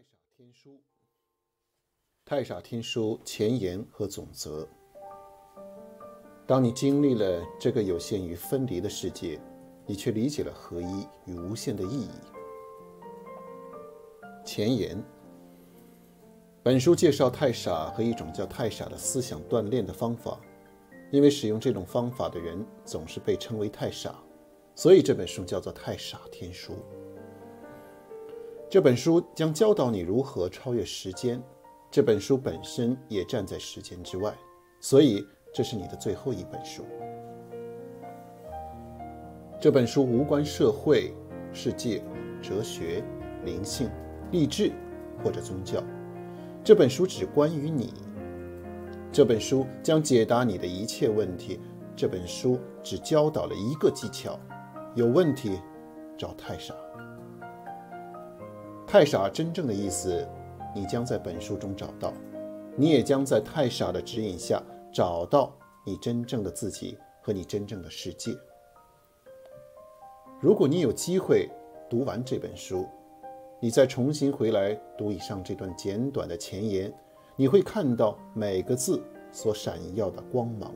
太傻天书，太傻天书前言和总则。当你经历了这个有限于分离的世界，你却理解了合一与无限的意义。前言，本书介绍太傻和一种叫太傻的思想锻炼的方法，因为使用这种方法的人总是被称为太傻，所以这本书叫做太傻天书。这本书将教导你如何超越时间，这本书本身也站在时间之外，所以这是你的最后一本书。这本书无关社会、世界、哲学、灵性、励志或者宗教，这本书只关于你。这本书将解答你的一切问题，这本书只教导了一个技巧：有问题找太傻。太傻真正的意思，你将在本书中找到，你也将在太傻的指引下找到你真正的自己和你真正的世界。如果你有机会读完这本书，你再重新回来读以上这段简短的前言，你会看到每个字所闪耀的光芒。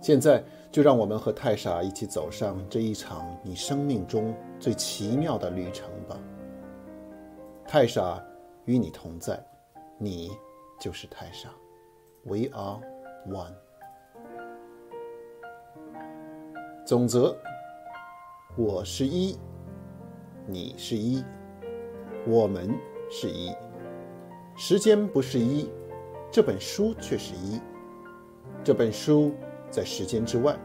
现在就让我们和太傻一起走上这一场你生命中最奇妙的旅程吧。太傻与你同在，你就是太傻。We are one。 总则，我是一，你是一，我们是一。时间不是一，这本书却是一。这本书在时间之外，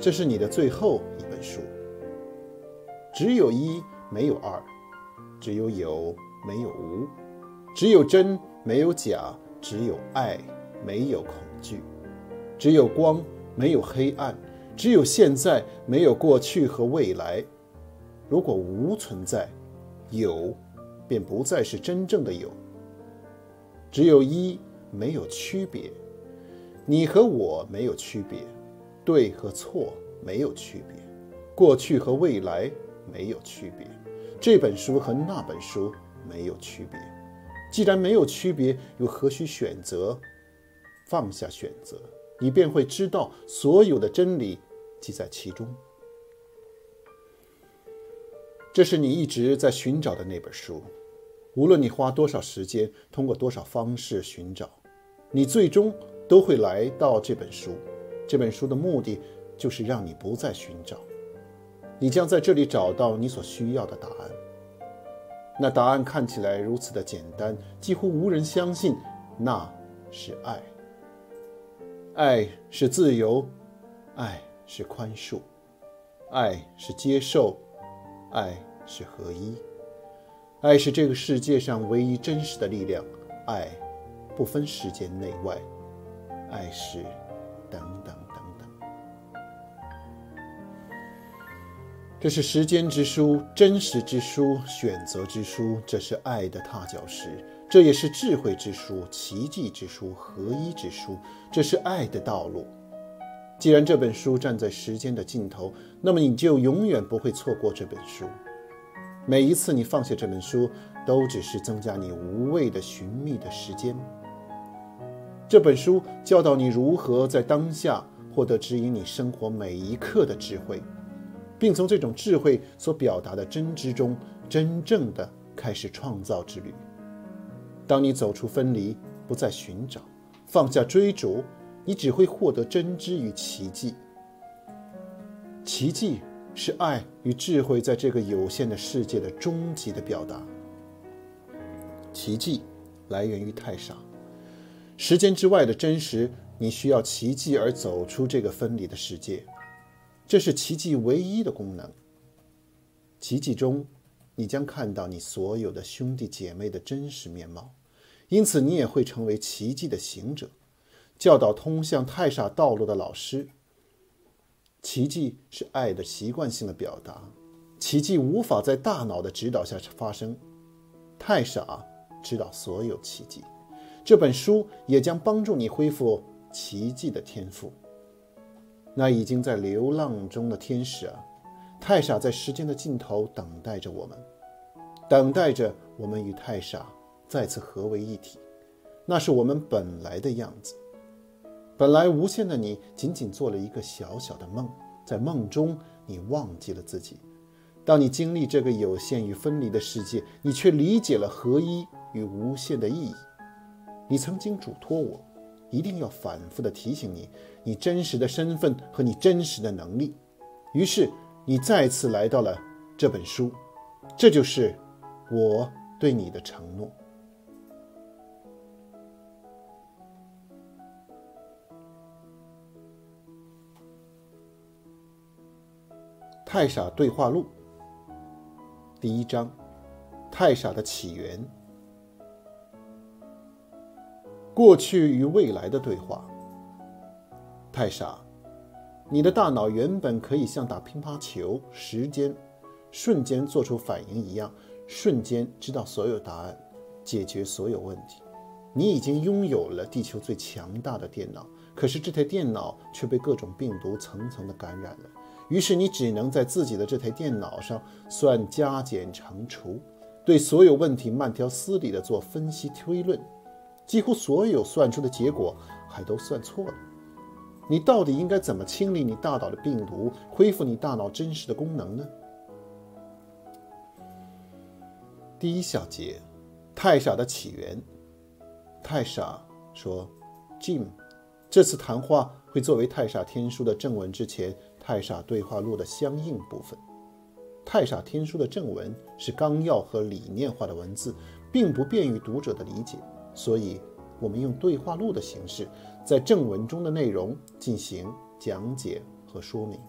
这是你的最后一本书。只有一，没有二；只有有，没有无；只有真，没有假；只有爱，没有恐惧；只有光，没有黑暗；只有现在，没有过去和未来。如果无存在，有便不再是真正的有。只有一，没有区别。你和我没有区别，对和错没有区别，过去和未来没有区别，这本书和那本书没有区别。既然没有区别，又何须选择？放下选择，你便会知道所有的真理即在其中。这是你一直在寻找的那本书，无论你花多少时间，通过多少方式寻找，你最终都会来到这本书。这本书的目的就是让你不再寻找，你将在这里找到你所需要的答案。那答案看起来如此的简单，几乎无人相信，那是爱。爱是自由，爱是宽恕，爱是接受，爱是合一，爱是这个世界上唯一真实的力量，爱不分时间内外，爱是等等等等。这是时间之书，真实之书，选择之书，这是爱的踏脚石，这也是智慧之书，奇迹之书，合一之书，这是爱的道路。既然这本书站在时间的尽头，那么你就永远不会错过这本书。每一次你放下这本书，都只是增加你无谓的寻觅的时间。这本书教导你如何在当下获得指引你生活每一刻的智慧，并从这种智慧所表达的真知中，真正的开始创造之旅。当你走出分离，不再寻找，放下追逐，你只会获得真知与奇迹。奇迹是爱与智慧在这个有限的世界的终极的表达。奇迹来源于太傻，时间之外的真实，你需要奇迹而走出这个分离的世界，这是奇迹唯一的功能。奇迹中，你将看到你所有的兄弟姐妹的真实面貌，因此你也会成为奇迹的行者，教导通向太傻道路的老师。奇迹是爱的习惯性的表达，奇迹无法在大脑的指导下发生，太傻指导所有奇迹。这本书也将帮助你恢复奇迹的天赋。那已经在流浪中的天使啊，太傻在时间的尽头等待着我们。等待着我们与太傻再次合为一体。那是我们本来的样子。本来无限的你，仅仅做了一个小小的梦，在梦中你忘记了自己。当你经历这个有限与分离的世界，你却理解了合一与无限的意义。你曾经嘱托我，一定要反复的提醒你，你真实的身份和你真实的能力。于是你再次来到了这本书，这就是我对你的承诺。太傻对话录第一章，太傻的起源。过去与未来的对话。太傻，你的大脑原本可以像打乒乓球，时间瞬间做出反应一样，瞬间知道所有答案，解决所有问题。你已经拥有了地球最强大的电脑，可是这台电脑却被各种病毒层层的感染了。于是你只能在自己的这台电脑上算加减乘除，对所有问题慢条斯理地做分析推论，几乎所有算出的结果还都算错了。你到底应该怎么清理你大脑的病毒，恢复你大脑真实的功能呢？第一小节，太傻的起源。太傻说 Jim， 这次谈话会作为太傻天书的正文之前太傻对话录的相应部分。太傻天书的正文是纲要和理念化的文字，并不便于读者的理解，所以我们用对话录的形式在正文中的内容进行讲解和说明。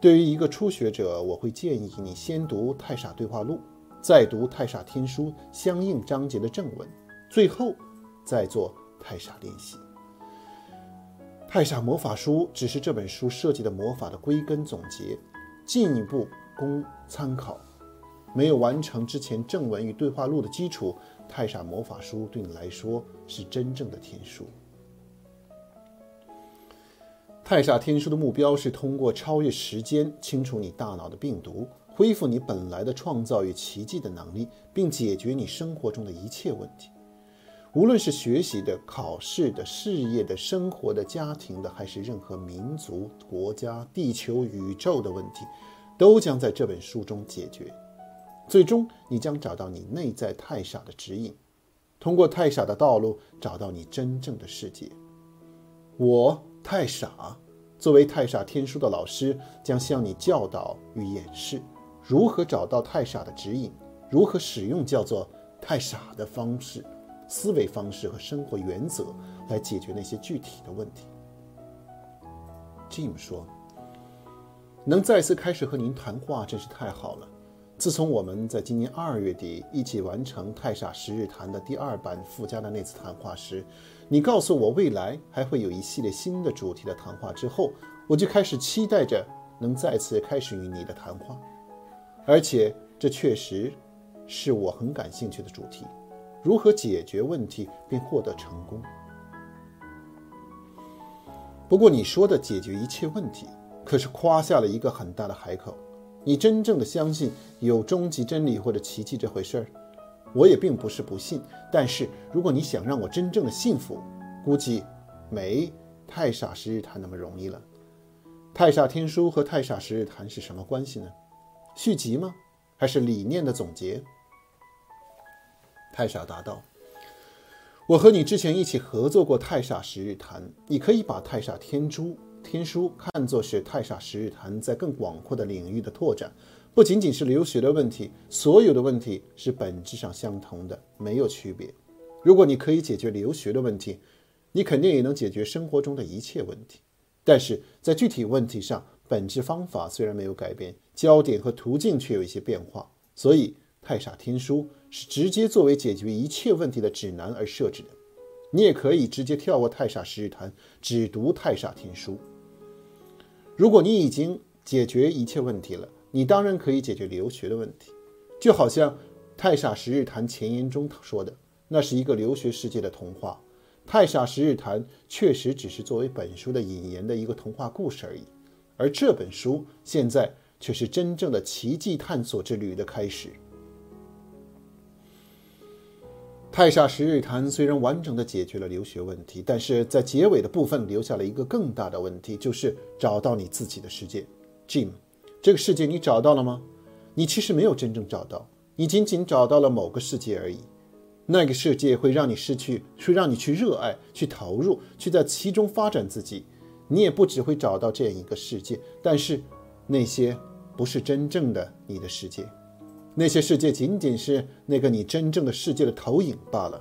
对于一个初学者，我会建议你先读太傻对话录，再读太傻天书相应章节的正文，最后再做太傻练习。太傻魔法书只是这本书设计的魔法的归根总结，进一步供参考。没有完成之前正文与对话录的基础，太傻魔法书对你来说是真正的天书。太傻天书的目标是通过超越时间，清除你大脑的病毒，恢复你本来的创造与奇迹的能力，并解决你生活中的一切问题。无论是学习的、考试的、事业的、生活的、家庭的，还是任何民族、国家、地球、宇宙的问题，都将在这本书中解决。最终你将找到你内在太傻的指引，通过太傻的道路找到你真正的世界。我太傻作为太傻天书的老师，将向你教导与演示如何找到太傻的指引，如何使用叫做太傻的方式、思维方式和生活原则来解决那些具体的问题。 Jim 说，能再次开始和您谈话真是太好了。自从我们在今年2月底一起完成太傻十日谈的第2版附加的那次谈话时，你告诉我未来还会有一系列新的主题的谈话之后，我就开始期待着能再次开始与你的谈话。而且这确实是我很感兴趣的主题，如何解决问题并获得成功。不过你说的解决一切问题，可是夸下了一个很大的海口。你真正的相信有终极真理或者奇迹这回事儿？我也并不是不信，但是如果你想让我真正的信服，估计没太傻十日谈那么容易了。太傻天书和太傻十日谈是什么关系呢？续集吗？还是理念的总结？太傻答道，我和你之前一起合作过太傻十日谈，你可以把太傻天书看作是太傻十日谈在更广阔的领域的拓展，不仅仅是留学的问题，所有的问题是本质上相同的，没有区别。如果你可以解决留学的问题，你肯定也能解决生活中的一切问题。但是在具体问题上，本质方法虽然没有改变，焦点和途径却有一些变化。所以太傻天书是直接作为解决一切问题的指南而设置的。你也可以直接跳过太傻十日谈，只读太傻天书。如果你已经解决一切问题了，你当然可以解决留学的问题。就好像太傻十日谈前言中说的，那是一个留学世界的童话。太傻十日谈确实只是作为本书的引言的一个童话故事而已，而这本书现在却是真正的奇迹探索之旅的开始。派下十日谈虽然完整的解决了留学问题，但是在结尾的部分留下了一个更大的问题，就是找到你自己的世界。Jim， 这个世界你找到了吗？你其实没有真正找到，你仅仅找到了某个世界而已。那个世界会让你失去，会让你去热爱、去投入、去在其中发展自己。你也不只会找到这样一个世界，但是那些不是真正的你的世界。那些世界仅仅是那个你真正的世界的投影罢了。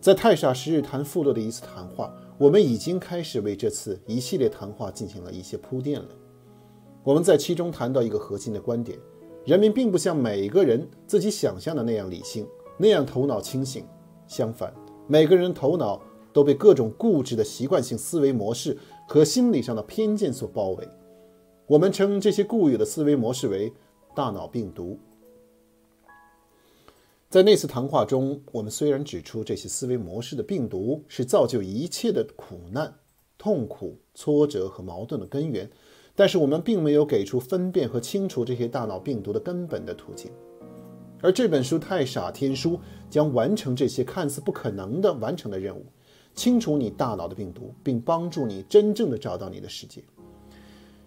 在泰莎十日谈附录的一次谈话，我们已经开始为这次一系列谈话进行了一些铺垫了。我们在其中谈到一个核心的观点：人民并不像每个人自己想象的那样理性，那样头脑清醒。相反，每个人头脑都被各种固执的习惯性思维模式和心理上的偏见所包围。我们称这些固有的思维模式为大脑病毒。在那次谈话中，我们虽然指出这些思维模式的病毒是造就一切的苦难、痛苦、挫折和矛盾的根源，但是我们并没有给出分辨和清除这些大脑病毒的根本的途径。而这本书《太傻天书》将完成这些看似不可能的完成的任务，清除你大脑的病毒，并帮助你真正的找到你的世界。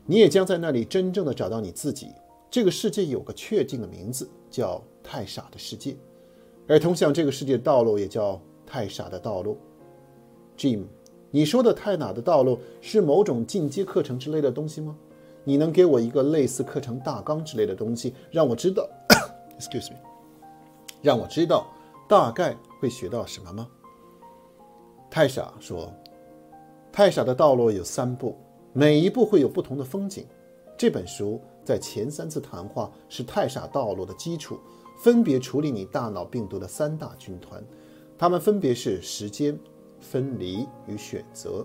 你也将在那里真正的找到你自己。这个世界有个确定的名字，叫太傻的世界。而通向这个世界的道路也叫太傻的道路。 Jim， 你说的太傻的道路是某种进阶课程之类的东西吗？你能给我一个类似课程大纲之类的东西，让我知道excuse me， 让我知道大概会学到什么吗？太傻说，太傻的道路有3步，每一步会有不同的风景。这本书在前3次谈话是太傻道路的基础，分别处理你大脑病毒的3大军团，它们分别是时间、分离与选择。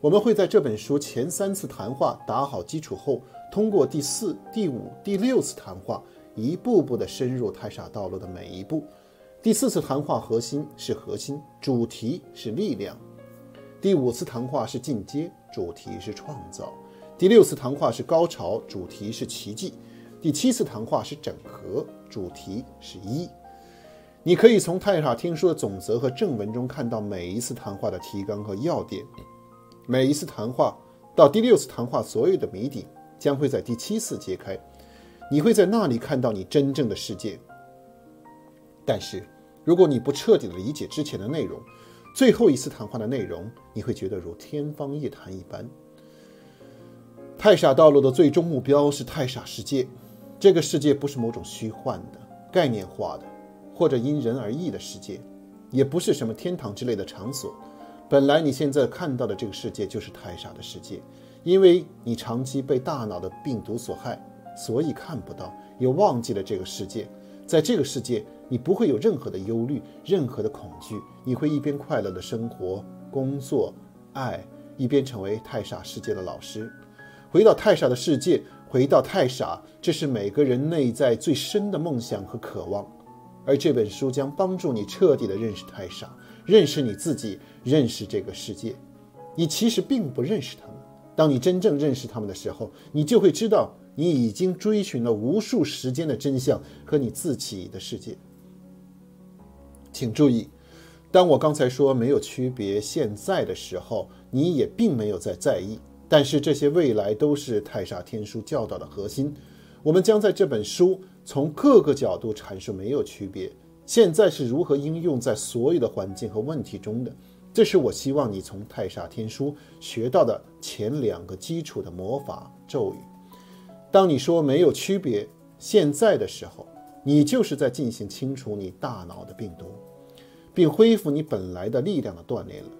我们会在这本书前3次谈话打好基础后，通过第4、第5、第6次谈话，一步步地深入太傻道路的每一步。第4次谈话核心是核心，主题是力量；第5次谈话是进阶，主题是创造；第6次谈话是高潮，主题是奇迹；第7次谈话是整合，主题是一。你可以从太傻天书的总则和正文中看到每一次谈话的提纲和要点。每一次谈话到第6次谈话，所有的谜底将会在第7次揭开。你会在那里看到你真正的世界。但是，如果你不彻底的理解之前的内容，最后一次谈话的内容，你会觉得如天方夜谭一般。太傻道路的最终目标是太傻世界。这个世界不是某种虚幻的、概念化的或者因人而异的世界，也不是什么天堂之类的场所。本来你现在看到的这个世界就是太傻的世界，因为你长期被大脑的病毒所害，所以看不到，也忘记了这个世界。在这个世界，你不会有任何的忧虑、任何的恐惧，你会一边快乐的生活、工作、爱，一边成为太傻世界的老师。回到太傻的世界，回到太傻，这是每个人内在最深的梦想和渴望。而这本书将帮助你彻底的认识太傻，认识你自己，认识这个世界。你其实并不认识他们，当你真正认识他们的时候，你就会知道你已经追寻了无数时间的真相和你自己的世界。请注意，当我刚才说没有区别现在的时候，你也并没有在意。但是这些未来都是太傻天书教导的核心。我们将在这本书从各个角度阐述没有区别现在是如何应用在所有的环境和问题中的。这是我希望你从太傻天书学到的前2个基础的魔法咒语。当你说没有区别现在的时候，你就是在进行清除你大脑的病毒，并恢复你本来的力量的锻炼了。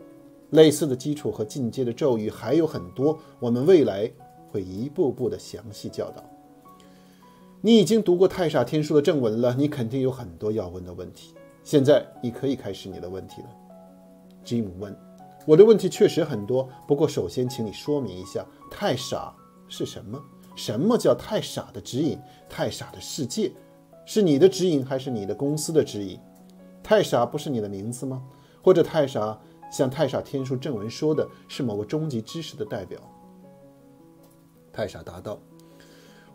类似的基础和进阶的咒语还有很多，我们未来会一步步的详细教导。你已经读过太傻天书的正文了，你肯定有很多要问的问题。现在你可以开始你的问题了。 Jim 问，我的问题确实很多，不过首先请你说明一下太傻是什么？什么叫太傻的指引？太傻的世界是你的指引还是你的公司的指引？太傻不是你的名字吗？或者太傻像太傻天书正文说的是某个终极知识的代表。太傻答道，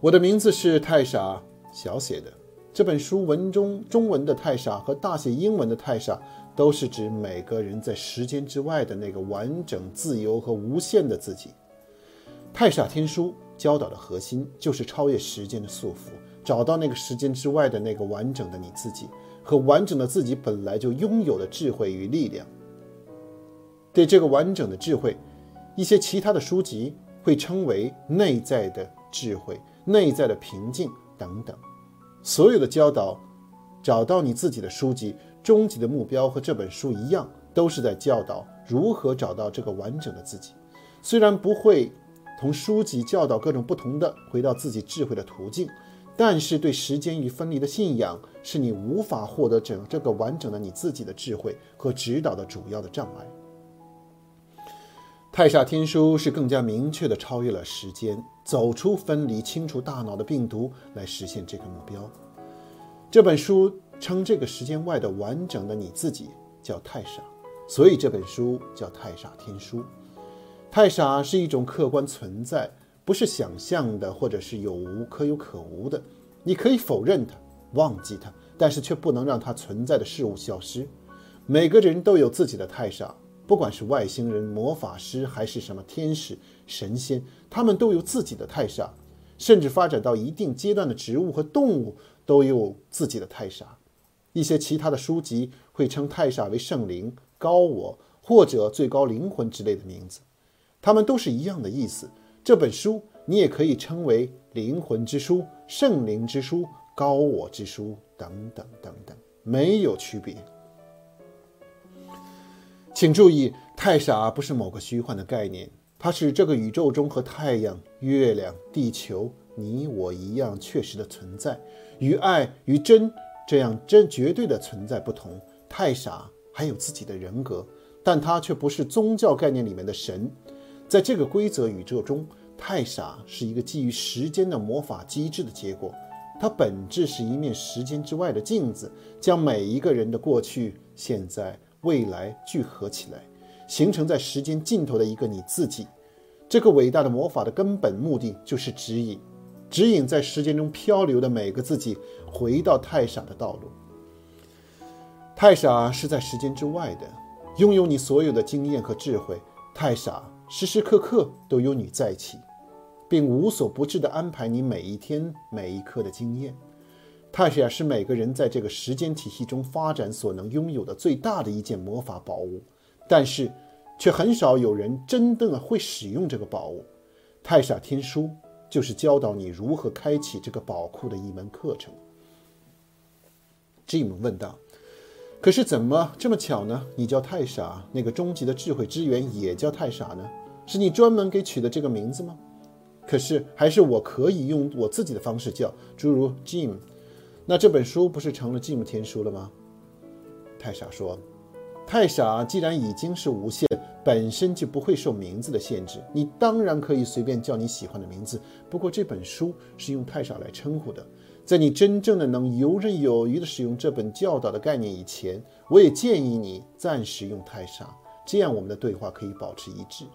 我的名字是太傻小写的，这本书文中中文的太傻和大写英文的太傻，都是指每个人在时间之外的那个完整、自由和无限的自己。太傻天书教导的核心就是超越时间的束缚，找到那个时间之外的那个完整的你自己，和完整的自己本来就拥有的智慧与力量。对这个完整的智慧，一些其他的书籍会称为内在的智慧、内在的平静等等。所有的教导，找到你自己的书籍，终极的目标和这本书一样，都是在教导如何找到这个完整的自己。虽然不会同书籍教导各种不同的回到自己智慧的途径，但是对时间与分离的信仰是你无法获得这个完整的你自己的智慧和指导的主要的障碍。太傻天书是更加明确地超越了时间，走出分离，清除大脑的病毒，来实现这个目标。这本书称这个时间外的完整的你自己叫太傻，所以这本书叫太傻天书。太傻是一种客观存在，不是想象的，或者是可有可无的。你可以否认它，忘记它，但是却不能让它存在的事物消失。每个人都有自己的太傻，不管是外星人、魔法师，还是什么天使、神仙，他们都有自己的太傻，甚至发展到一定阶段的植物和动物都有自己的太傻。一些其他的书籍会称太傻为圣灵、高我或者最高灵魂之类的名字，他们都是一样的意思。这本书你也可以称为灵魂之书、圣灵之书、高我之书等等等等，没有区别。请注意，太傻不是某个虚幻的概念，它是这个宇宙中和太阳、月亮、地球、你我一样确实的存在。与爱与真这样绝对的存在不同，太傻还有自己的人格，但它却不是宗教概念里面的神。在这个规则宇宙中，太傻是一个基于时间的魔法机制的结果，它本质是一面时间之外的镜子，将每一个人的过去、现在、未来聚合起来，形成在时间尽头的一个你自己。这个伟大的魔法的根本目的就是指引，指引在时间中漂流的每个自己回到太傻的道路。太傻是在时间之外的，拥有你所有的经验和智慧。太傻时时刻刻都有你在起，并无所不至地安排你每一天每一刻的经验。太傻是每个人在这个时间体系中发展所能拥有的最大的一件魔法宝物，但是却很少有人真正会使用这个宝物。太傻天书就是教导你如何开启这个宝库的一门课程。Jim 问道：“可是怎么这么巧呢？你叫太傻，那个终极的智慧之源也叫太傻呢？是你专门给取的这个名字吗？可是还是我可以用我自己的方式叫，诸如 Jim。”那这本书不是成了寂寞天书了吗？太傻说：“太傻既然已经是无限，本身就不会受名字的限制，你当然可以随便叫你喜欢的名字。不过这本书是用太傻来称呼的，在你真正的能游刃有余的使用这本教导的概念以前，我也建议你暂时用太傻，这样我们的对话可以保持一致。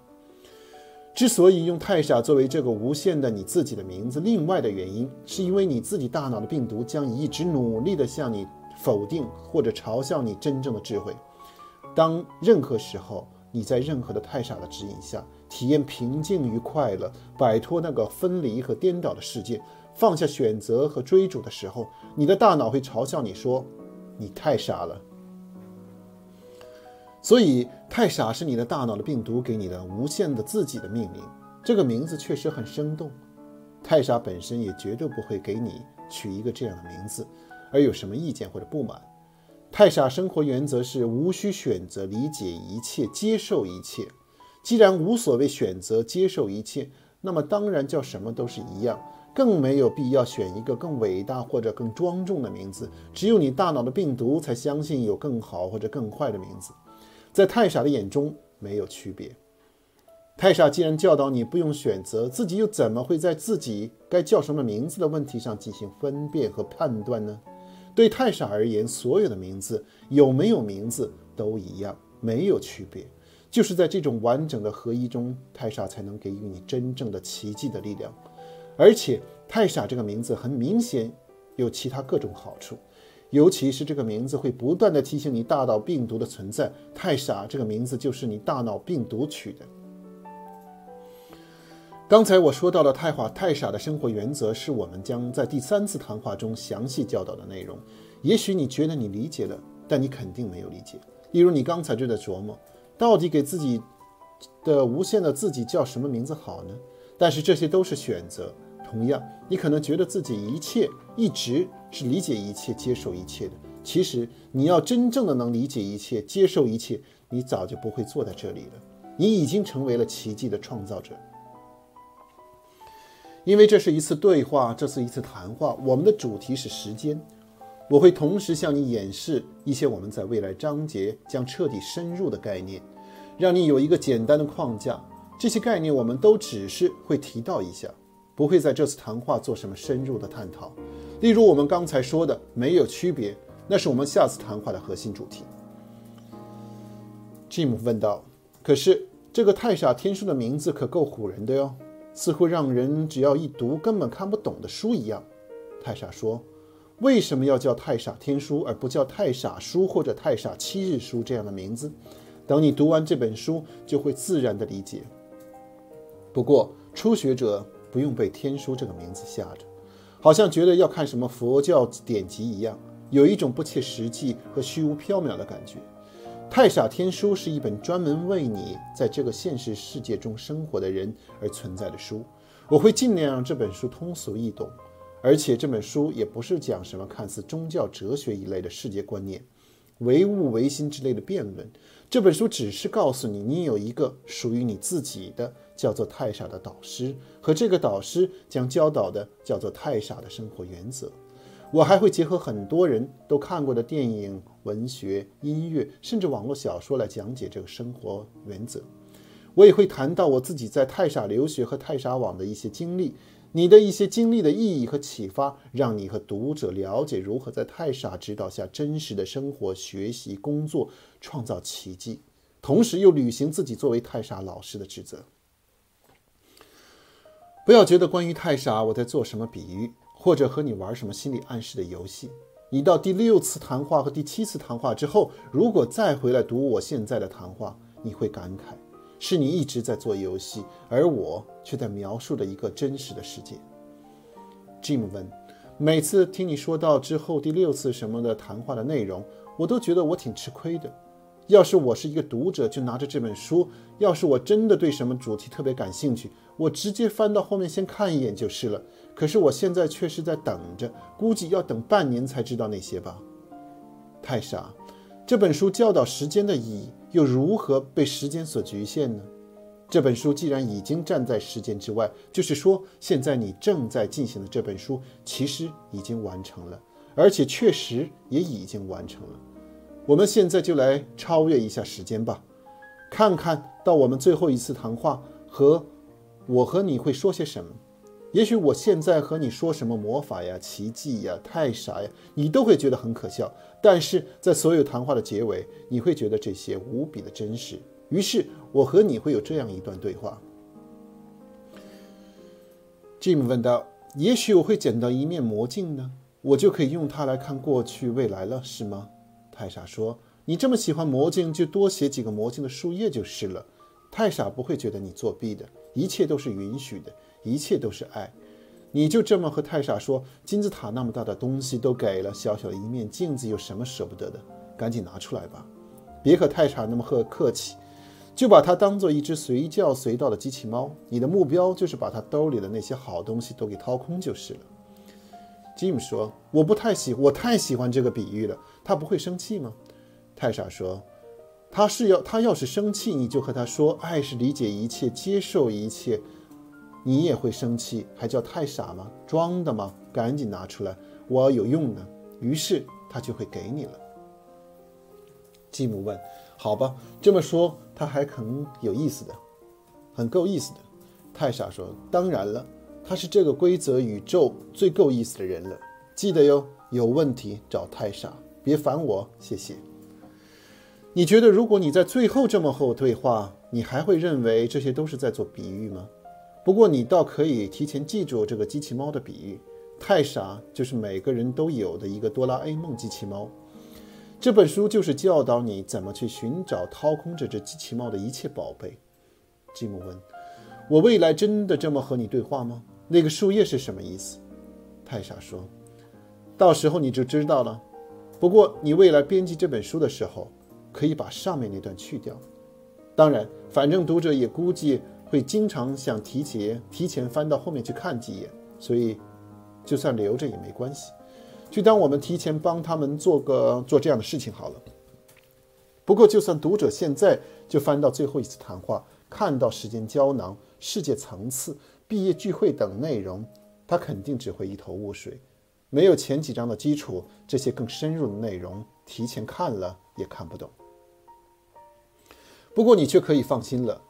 之所以用太傻作为这个无限的你自己的名字，另外的原因是因为你自己大脑的病毒将一直努力地向你否定或者嘲笑你真正的智慧。当任何时候你在任何的太傻的指引下体验平静与快乐，摆脱那个分离和颠倒的世界，放下选择和追逐的时候，你的大脑会嘲笑你说你太傻了。所以太傻是你的大脑的病毒给你的无限的自己的命名，这个名字确实很生动。太傻本身也绝对不会给你取一个这样的名字而有什么意见或者不满。太傻生活原则是无需选择，理解一切，接受一切。既然无所谓选择接受一切，那么当然叫什么都是一样，更没有必要选一个更伟大或者更庄重的名字。只有你大脑的病毒才相信有更好或者更坏的名字，在太傻的眼中没有区别。太傻既然教导你不用选择，自己又怎么会在自己该叫什么名字的问题上进行分辨和判断呢？对太傻而言，所有的名字有没有名字都一样，没有区别。就是在这种完整的合一中，太傻才能给予你真正的奇迹的力量。而且太傻这个名字很明显有其他各种好处。尤其是这个名字会不断地提醒你大脑病毒的存在。太傻，这个名字就是你大脑病毒取的。刚才我说到的太傻的生活原则，是我们将在第3次谈话中详细教导的内容。也许你觉得你理解了，但你肯定没有理解。例如你刚才就在琢磨，到底给自己的无限的自己叫什么名字好呢？但是这些都是选择。同样，你可能觉得自己一直是理解一切、接受一切的。其实你要真正的能理解一切、接受一切，你早就不会坐在这里了。你已经成为了奇迹的创造者。因为这是一次对话，这是一次谈话，我们的主题是时间。我会同时向你演示一些我们在未来章节将彻底深入的概念，让你有一个简单的框架。这些概念我们都只是会提到一下，不会在这次谈话做什么深入的探讨。例如我们刚才说的没有区别，那是我们下次谈话的核心主题。 Jim 问道，可是这个太傻天书的名字可够唬人的哟，似乎让人只要一读根本看不懂的书一样。太傻说，为什么要叫太傻天书而不叫太傻书或者太傻7日书这样的名字？等你读完这本书就会自然的理解。不过初学者不用被天书这个名字吓着，好像觉得要看什么佛教典籍一样，有一种不切实际和虚无缥缈的感觉。太傻天书是一本专门为你在这个现实世界中生活的人而存在的书。我会尽量让这本书通俗易懂，而且这本书也不是讲什么看似宗教哲学一类的世界观念、唯物唯心之类的辩论。这本书只是告诉你，你有一个属于你自己的叫做太傻的导师，和这个导师将教导的叫做太傻的生活原则。我还会结合很多人都看过的电影、文学、音乐，甚至网络小说来讲解这个生活原则。我也会谈到我自己在太傻留学和太傻网的一些经历。你的一些经历的意义和启发，让你和读者了解如何在太傻指导下真实的生活、学习、工作，创造奇迹，同时又履行自己作为太傻老师的职责。不要觉得关于太傻我在做什么比喻，或者和你玩什么心理暗示的游戏。你到第6次谈话和第7次谈话之后，如果再回来读我现在的谈话，你会感慨，是你一直在做游戏，而我却在描述着一个真实的世界。 Jim 问，每次听你说到之后第6次什么的谈话的内容，我都觉得我挺吃亏的。要是我是一个读者，就拿着这本书，要是我真的对什么主题特别感兴趣，我直接翻到后面先看一眼就是了。可是我现在却是在等着，估计要等半年才知道那些吧。太傻，这本书教导时间的意义，又如何被时间所局限呢？这本书既然已经站在时间之外，就是说现在你正在进行的这本书其实已经完成了，而且确实也已经完成了。我们现在就来超越一下时间吧，看看到我们最后一次谈话和我和你会说些什么。也许我现在和你说什么魔法呀、奇迹呀、太傻呀，你都会觉得很可笑，但是在所有谈话的结尾，你会觉得这些无比的真实。于是我和你会有这样一段对话。 Jim 问道，也许我会捡到一面魔镜呢，我就可以用它来看过去未来了，是吗？太傻说，你这么喜欢魔镜，就多写几个魔镜的树叶就是了。太傻不会觉得你作弊的，一切都是允许的，一切都是爱。你就这么和太傻说，金字塔那么大的东西都给了，小小的一面镜子有什么舍不得的，赶紧拿出来吧。别和太傻那么客气，就把它当做一只随叫随到的机器猫，你的目标就是把它兜里的那些好东西都给掏空就是了。 Jim 说，我太喜欢这个比喻了，他不会生气吗？太傻说，他要是生气，你就和他说爱是理解一切、接受一切，你也会生气，还叫太傻吗？装的吗？赶紧拿出来，我要有用呢。于是他就会给你了。吉姆问，好吧，这么说他还很有意思的，很够意思的。太傻说，当然了，他是这个规则宇宙最够意思的人了。记得哟，有问题找太傻，别烦我，谢谢。你觉得如果你在最后这么后对话，你还会认为这些都是在做比喻吗？不过你倒可以提前记住这个机器猫的比喻，太傻就是每个人都有的一个哆啦 A 梦机器猫。这本书就是教导你怎么去寻找掏空这只机器猫的一切宝贝。吉姆问：我未来真的这么和你对话吗？那个树叶是什么意思？太傻说：到时候你就知道了。不过你未来编辑这本书的时候，可以把上面那段去掉。当然，反正读者也估计会经常想提前翻到后面去看几眼，所以就算留着也没关系，就当我们提前帮他们做这样的事情好了。不过就算读者现在就翻到最后一次谈话，看到时间胶囊、世界层次、毕业聚会等内容，他肯定只会一头雾水。没有前几章的基础，这些更深入的内容提前看了也看不懂。不过你却可以放心了，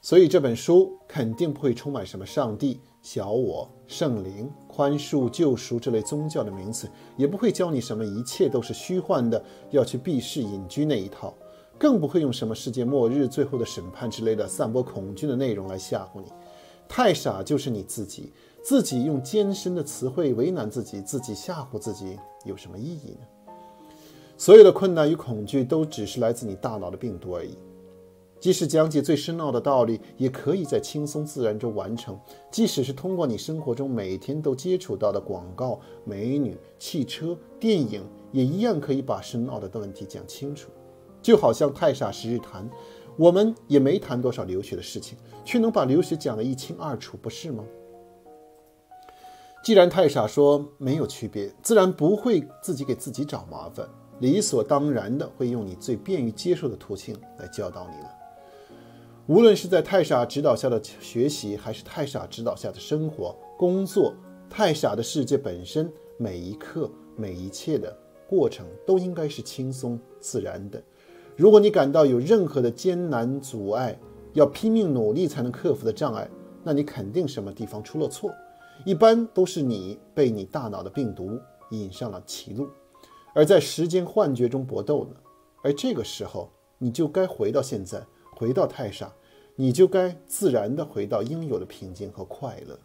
所以这本书肯定不会充满什么上帝、小我、圣灵、宽恕、救赎这类宗教的名词，也不会教你什么一切都是虚幻的，要去避世隐居那一套，更不会用什么世界末日、最后的审判之类的散播恐惧的内容来吓唬你。太傻就是你自己用艰深的词汇为难自己，自己吓唬自己，有什么意义呢？所有的困难与恐惧都只是来自你大脑的病毒而已。即使讲解最深奥的道理，也可以在轻松自然中完成。即使是通过你生活中每天都接触到的广告、美女、汽车、电影，也一样可以把深奥的问题讲清楚。就好像太傻时日谈，我们也没谈多少留学的事情，却能把留学讲得一清二楚，不是吗？既然太傻说没有区别，自然不会自己给自己找麻烦，理所当然的会用你最便于接受的途径来教导你了。无论是在太傻指导下的学习，还是太傻指导下的生活、工作，太傻的世界本身，每一刻、每一切的过程都应该是轻松自然的。如果你感到有任何的艰难阻碍，要拼命努力才能克服的障碍，那你肯定什么地方出了错，一般都是你被你大脑的病毒引上了歧路，而在时间幻觉中搏斗呢。而这个时候，你就该回到现在，回到太傻，你就该自然地回到应有的平静和快乐。